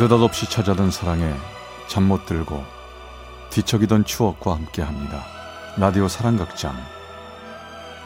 느닷없이 찾아든 사랑에 잠 못 들고 뒤척이던 추억과 함께합니다. 라디오 사랑극장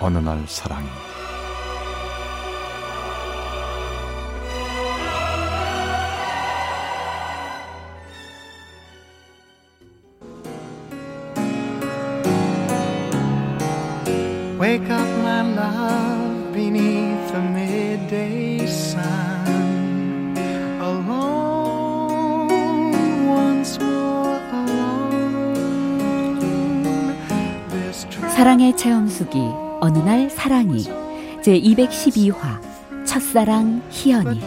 어느 날 사랑이. Wake up my love beneath the midday sun. Alone, once more alone. 사랑의 체험수기 어느 날 사랑이 제212화 첫사랑 희연이.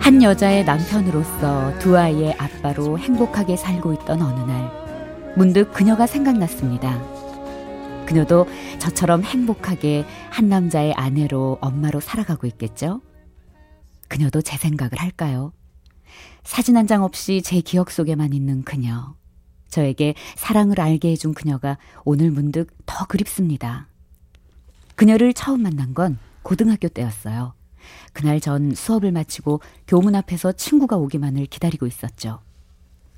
한 여자의 남편으로서 두 아이의 아빠로 행복하게 살고 있던 어느 날 문득 그녀가 생각났습니다. 그녀도 저처럼 행복하게 한 남자의 아내로 엄마로 살아가고 있겠죠? 그녀도 제 생각을 할까요? 사진 한 장 없이 제 기억 속에만 있는 그녀. 저에게 사랑을 알게 해준 그녀가 오늘 문득 더 그립습니다. 그녀를 처음 만난 건 고등학교 때였어요. 그날 전 수업을 마치고 교문 앞에서 친구가 오기만을 기다리고 있었죠.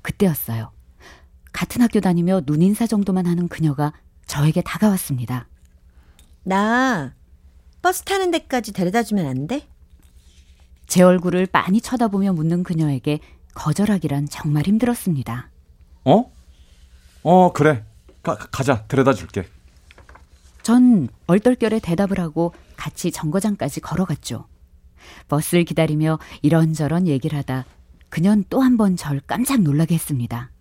그때였어요. 같은 학교 다니며 눈인사 정도만 하는 그녀가 저에게 다가왔습니다. 나 버스 타는 데까지 데려다주면 안 돼? 제 얼굴을 많이 쳐다보며 묻는 그녀에게 거절하기란 정말 힘들었습니다. 어? 그래. 가자. 데려다줄게. 전 얼떨결에 대답을 하고 같이 정거장까지 걸어갔죠. 버스를 기다리며 이런저런 얘기를 하다 그녀는 또 한 번 절 깜짝 놀라게 했습니다.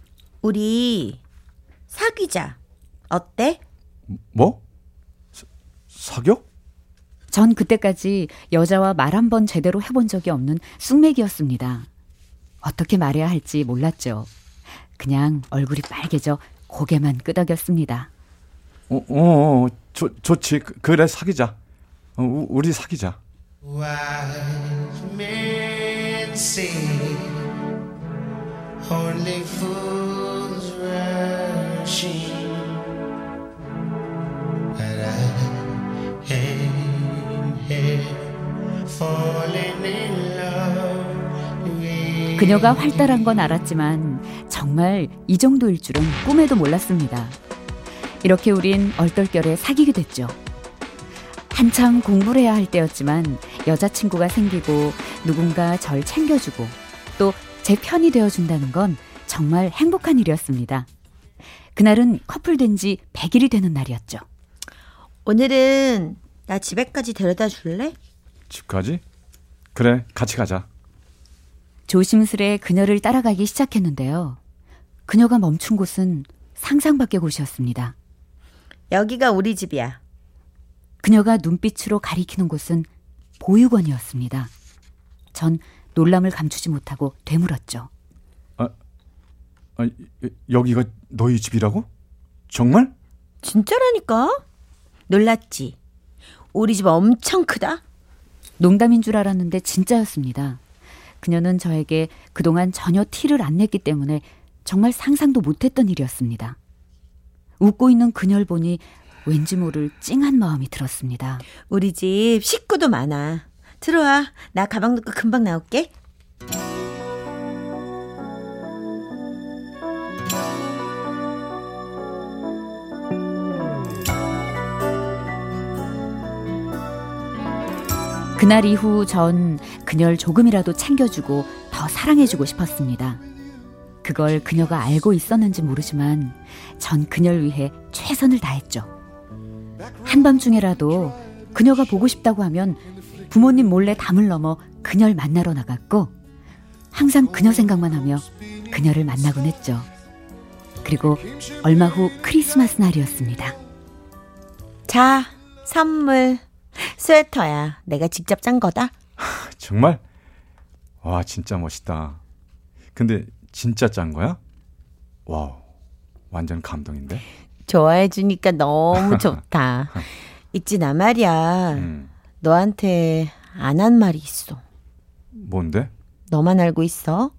우리 사귀자. 어때? 뭐? 사겨? 전 그때까지 여자와 말 한 번 제대로 해본 적이 없는 쑥맥이었습니다. 어떻게 말해야 할지 몰랐죠. 그냥 얼굴이 빨개져 고개만 끄덕였습니다. 좋지. 그래 사귀자. 우리 사귀자. 그녀가 활달한 건 알았지만 정말 이 정도일 줄은 꿈에도 몰랐습니다. 이렇게 우린 얼떨결에 사귀게 됐죠. 한참 공부를 해야 할 때였지만 여자친구가 생기고 누군가 절 챙겨주고 또 제 편이 되어준다는 건 정말 행복한 일이었습니다. 그날은 커플된 지 100일이 되는 날이었죠. 오늘은 나 집에까지 데려다 줄래? 집까지? 그래, 같이 가자. 조심스레 그녀를 따라가기 시작했는데요. 그녀가 멈춘 곳은 상상밖의 곳이었습니다. 여기가 우리 집이야. 그녀가 눈빛으로 가리키는 곳은 보육원이었습니다. 전 놀람을 감추지 못하고 되물었죠. 여기가 너희 집이라고? 정말? 진짜라니까? 놀랐지? 우리 집 엄청 크다? 농담인 줄 알았는데 진짜였습니다. 그녀는 저에게 그동안 전혀 티를 안 냈기 때문에 정말 상상도 못했던 일이었습니다. 웃고 있는 그녀를 보니 왠지 모를 찡한 마음이 들었습니다. 우리 집 식구도 많아. 들어와. 나 가방 넣고 금방 나올게. 그날 이후 전 그녀를 조금이라도 챙겨주고 더 사랑해주고 싶었습니다. 그걸 그녀가 알고 있었는지 모르지만 전 그녀를 위해 최선을 다했죠. 한밤중에라도 그녀가 보고 싶다고 하면 부모님 몰래 담을 넘어 그녀를 만나러 나갔고 항상 그녀 생각만 하며 그녀를 만나곤 했죠. 그리고 얼마 후 크리스마스 날이었습니다. 자, 선물. 스웨터야. 내가 직접 짠 거다. 정말? 와, 진짜 멋있다. 근데 진짜 짠 거야? 와우, 완전 감동인데? 좋아해 주니까 너무 좋다. 있지, 나 말이야. 너한테 안 한 말이 있어. 뭔데? 너만 알고 있어.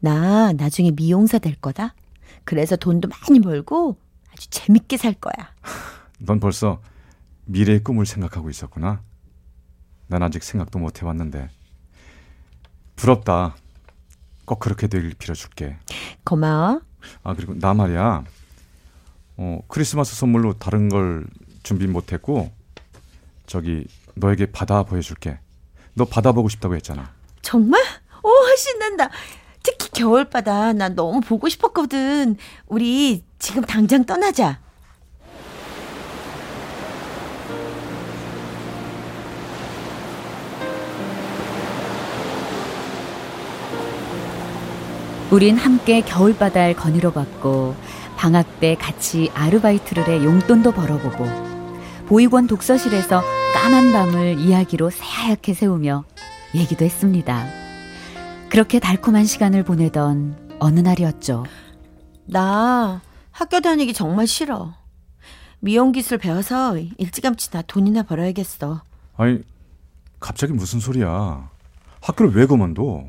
나 나중에 미용사 될 거다. 그래서 돈도 많이 벌고 아주 재밌게 살 거야. 넌 벌써 미래의 꿈을 생각하고 있었구나. 난 아직 생각도 못 해봤는데. 부럽다. 꼭 그렇게 되길 빌어줄게. 고마워. 아, 그리고 나 말이야. 크리스마스 선물로 다른 걸 준비 못했고 저기 너에게 바다 보여줄게. 너 바다 보고 싶다고 했잖아. 정말? 오, 신난다. 특히 겨울바다 나 너무 보고 싶었거든. 우리 지금 당장 떠나자. 우린 함께 겨울바다를 거닐어봤고 방학 때 같이 아르바이트를 해 용돈도 벌어보고 보육원 독서실에서 까만 밤을 이야기로 새하얗게 세우며 얘기도 했습니다. 그렇게 달콤한 시간을 보내던 어느 날이었죠. 나 학교 다니기 정말 싫어. 미용기술 배워서 일찌감치 나 돈이나 벌어야겠어. 아니, 갑자기 무슨 소리야. 학교를 왜 그만둬?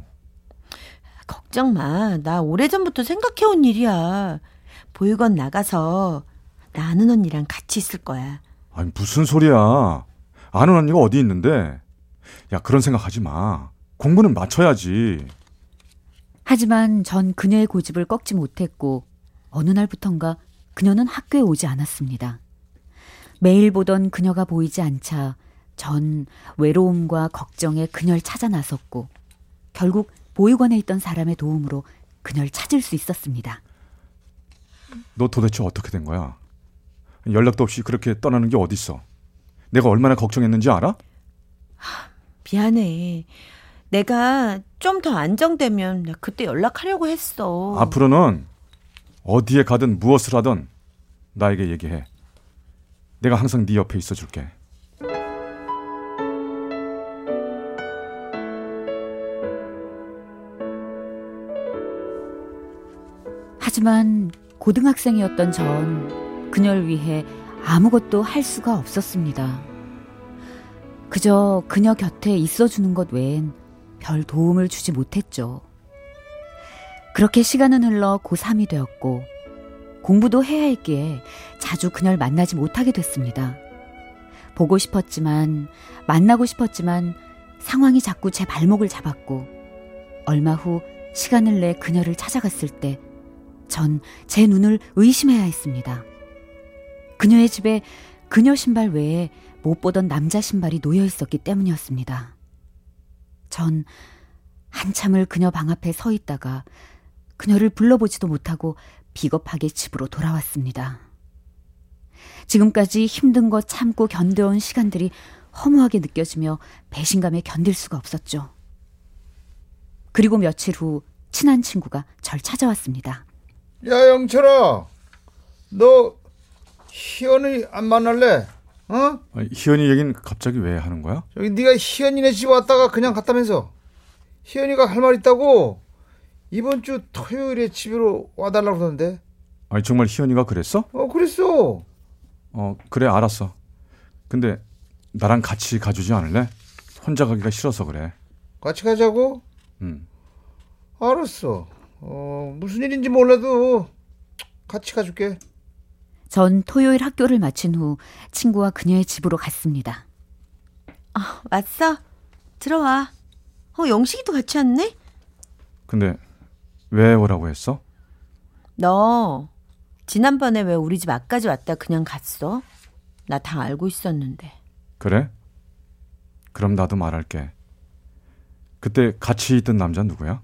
걱정 마. 나 오래전부터 생각해온 일이야. 보육원 나가서 나 아는 언니랑 같이 있을 거야. 아니, 무슨 소리야. 아는 언니가 어디 있는데. 야, 그런 생각하지 마. 공부는 맞춰야지. 하지만 전 그녀의 고집을 꺾지 못했고 어느 날부턴가 그녀는 학교에 오지 않았습니다. 매일 보던 그녀가 보이지 않자 전 외로움과 걱정에 그녀를 찾아 나섰고 결국 보육원에 있던 사람의 도움으로 그녀를 찾을 수 있었습니다. 너 도대체 어떻게 된 거야? 연락도 없이 그렇게 떠나는 게 어딨어? 내가 얼마나 걱정했는지 알아? 미안해. 내가 좀 더 안정되면 나 그때 연락하려고 했어. 앞으로는 어디에 가든 무엇을 하든 나에게 얘기해. 내가 항상 네 옆에 있어줄게. 하지만 고등학생이었던 전 그녀를 위해 아무것도 할 수가 없었습니다. 그저 그녀 곁에 있어주는 것 외엔 별 도움을 주지 못했죠. 그렇게 시간은 흘러 고3이 되었고 공부도 해야 했기에 자주 그녀를 만나지 못하게 됐습니다. 보고 싶었지만 만나고 싶었지만 상황이 자꾸 제 발목을 잡았고 얼마 후 시간을 내 그녀를 찾아갔을 때 전 제 눈을 의심해야 했습니다. 그녀의 집에 그녀 신발 외에 못 보던 남자 신발이 놓여 있었기 때문이었습니다. 전 한참을 그녀 방 앞에 서 있다가 그녀를 불러보지도 못하고 비겁하게 집으로 돌아왔습니다. 지금까지 힘든 거 참고 견뎌온 시간들이 허무하게 느껴지며 배신감에 견딜 수가 없었죠. 그리고 며칠 후 친한 친구가 절 찾아왔습니다. 야, 영철아, 너 희연이 안 만날래? 어? 희연이 얘기는 갑자기 왜 하는 거야? 저기 네가 희연이네 집 왔다가 그냥 갔다면서. 희연이가 할 말 있다고 이번 주 토요일에 집으로 와달라고 그러던데. 아니, 정말 희연이가 그랬어? 그랬어. 그래, 알았어. 근데 나랑 같이 가주지 않을래? 혼자 가기가 싫어서 그래. 같이 가자고? 응. 알았어. 무슨 일인지 몰라도 같이 가줄게. 전 토요일 학교를 마친 후 친구와 그녀의 집으로 갔습니다. 왔어? 들어와. 영식이도 같이 왔네? 근데 왜 오라고 했어? 너 지난번에 왜 우리 집 앞까지 왔다 그냥 갔어? 나 다 알고 있었는데. 그래? 그럼 나도 말할게. 그때 같이 있던 남자 누구야?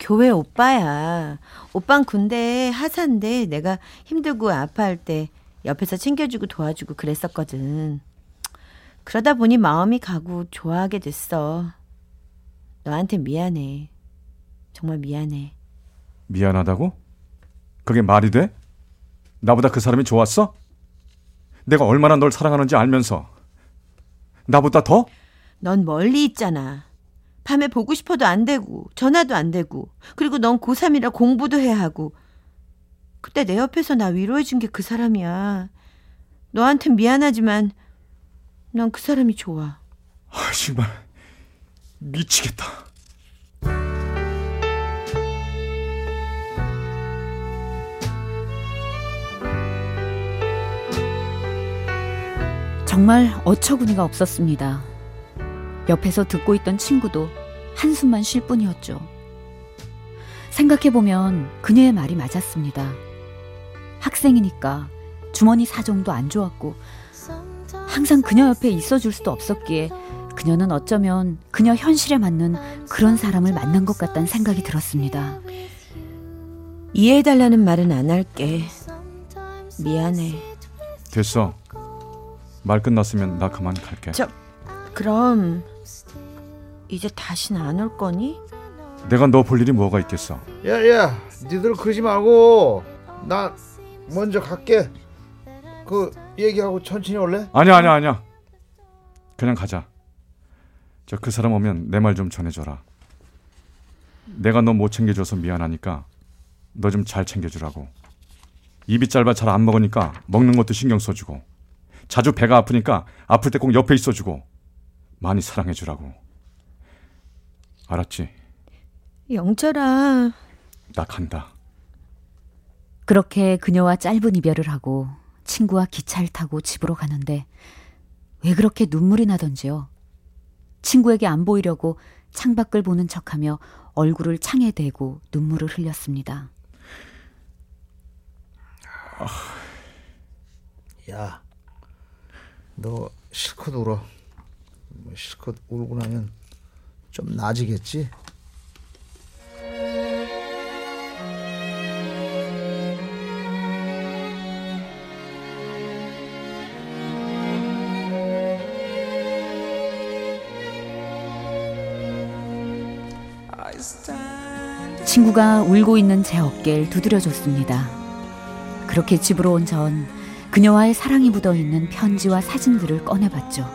교회 오빠야. 오빠는 군대 하사인데 내가 힘들고 아파할 때 옆에서 챙겨주고 도와주고 그랬었거든. 그러다 보니 마음이 가고 좋아하게 됐어. 너한테 미안해. 정말 미안해. 미안하다고? 그게 말이 돼? 나보다 그 사람이 좋았어? 내가 얼마나 널 사랑하는지 알면서. 나보다 더? 넌 멀리 있잖아. 밤에 보고 싶어도 안 되고 전화도 안 되고 그리고 넌 고3이라 공부도 해야 하고. 그때 내 옆에서 나 위로해 준 게 그 사람이야. 너한텐 미안하지만 난 그 사람이 좋아. 아, 정말 미치겠다. 정말 어처구니가 없었습니다. 옆에서 듣고 있던 친구도 한숨만 쉴 뿐이었죠. 생각해보면 그녀의 말이 맞았습니다. 학생이니까 주머니 사정도 안 좋았고 항상 그녀 옆에 있어줄 수도 없었기에 그녀는 어쩌면 그녀 현실에 맞는 그런 사람을 만난 것 같다는 생각이 들었습니다. 이해해달라는 말은 안 할게. 미안해. 됐어. 말 끝났으면 나 그만 갈게. 그럼 이제 다신 안 올 거니? 내가 너 볼 일이 뭐가 있겠어. 야야, 니들 그러지 말고 나 먼저 갈게. 그 얘기하고 천천히 올래? 아니야. 그냥 가자. 그 사람 오면 내 말 좀 전해줘라. 내가 너 못 챙겨줘서 미안하니까 너 좀 잘 챙겨주라고. 입이 짧아 잘 안 먹으니까 먹는 것도 신경 써주고, 자주 배가 아프니까 아플 때 꼭 옆에 있어주고, 많이 사랑해주라고. 알았지? 영철아, 나 간다. 그렇게 그녀와 짧은 이별을 하고 친구와 기차를 타고 집으로 가는데 왜 그렇게 눈물이 나던지요. 친구에게 안 보이려고 창밖을 보는 척하며 얼굴을 창에 대고 눈물을 흘렸습니다. 야, 너 실컷 울어. 실컷 울고 나면 좀 나아지겠지? 친구가 울고 있는 제 어깨를 두드려줬습니다. 그렇게 집으로 온 전 그녀와의 사랑이 묻어있는 편지와 사진들을 꺼내봤죠.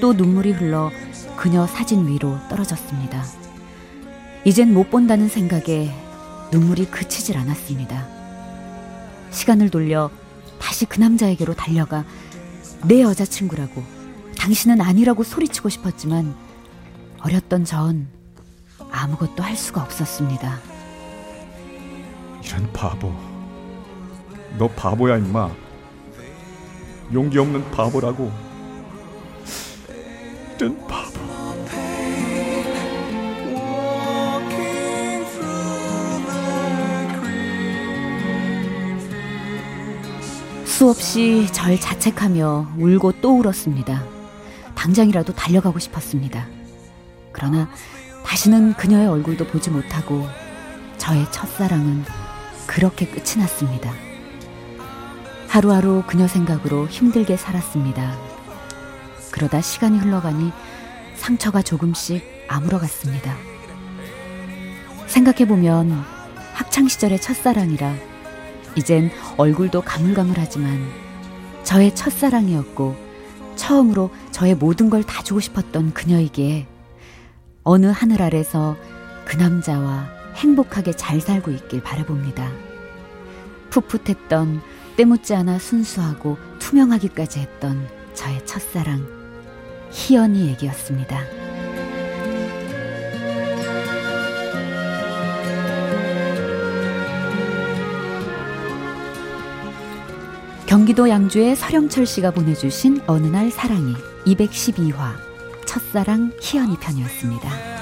또 눈물이 흘러 그녀 사진 위로 떨어졌습니다. 이젠 못 본다는 생각에 눈물이 그치질 않았습니다. 시간을 돌려 다시 그 남자에게로 달려가 내 여자친구라고, 당신은 아니라고 소리치고 싶었지만 어렸던 전 아무것도 할 수가 없었습니다. 이런 바보. 너 바보야 임마. 용기 없는 바보라고. 뜬 바보. 수없이 절 자책하며 울고 또 울었습니다. 당장이라도 달려가고 싶었습니다. 그러나 다시는 그녀의 얼굴도 보지 못하고 저의 첫사랑은 그렇게 끝이 났습니다. 하루하루 그녀 생각으로 힘들게 살았습니다. 그러다 시간이 흘러가니 상처가 조금씩 아물어갔습니다. 생각해보면 학창시절의 첫사랑이라 이젠 얼굴도 가물가물하지만 저의 첫사랑이었고 처음으로 저의 모든 걸 다 주고 싶었던 그녀이기에 어느 하늘 아래서 그 남자와 행복하게 잘 살고 있길 바라봅니다. 풋풋했던, 때묻지 않아 순수하고 투명하기까지 했던 저의 첫사랑, 희연이 얘기였습니다. 경기도 양주의 서령철 씨가 보내주신 어느 날 사랑이 212화 첫사랑 희연이 편이었습니다.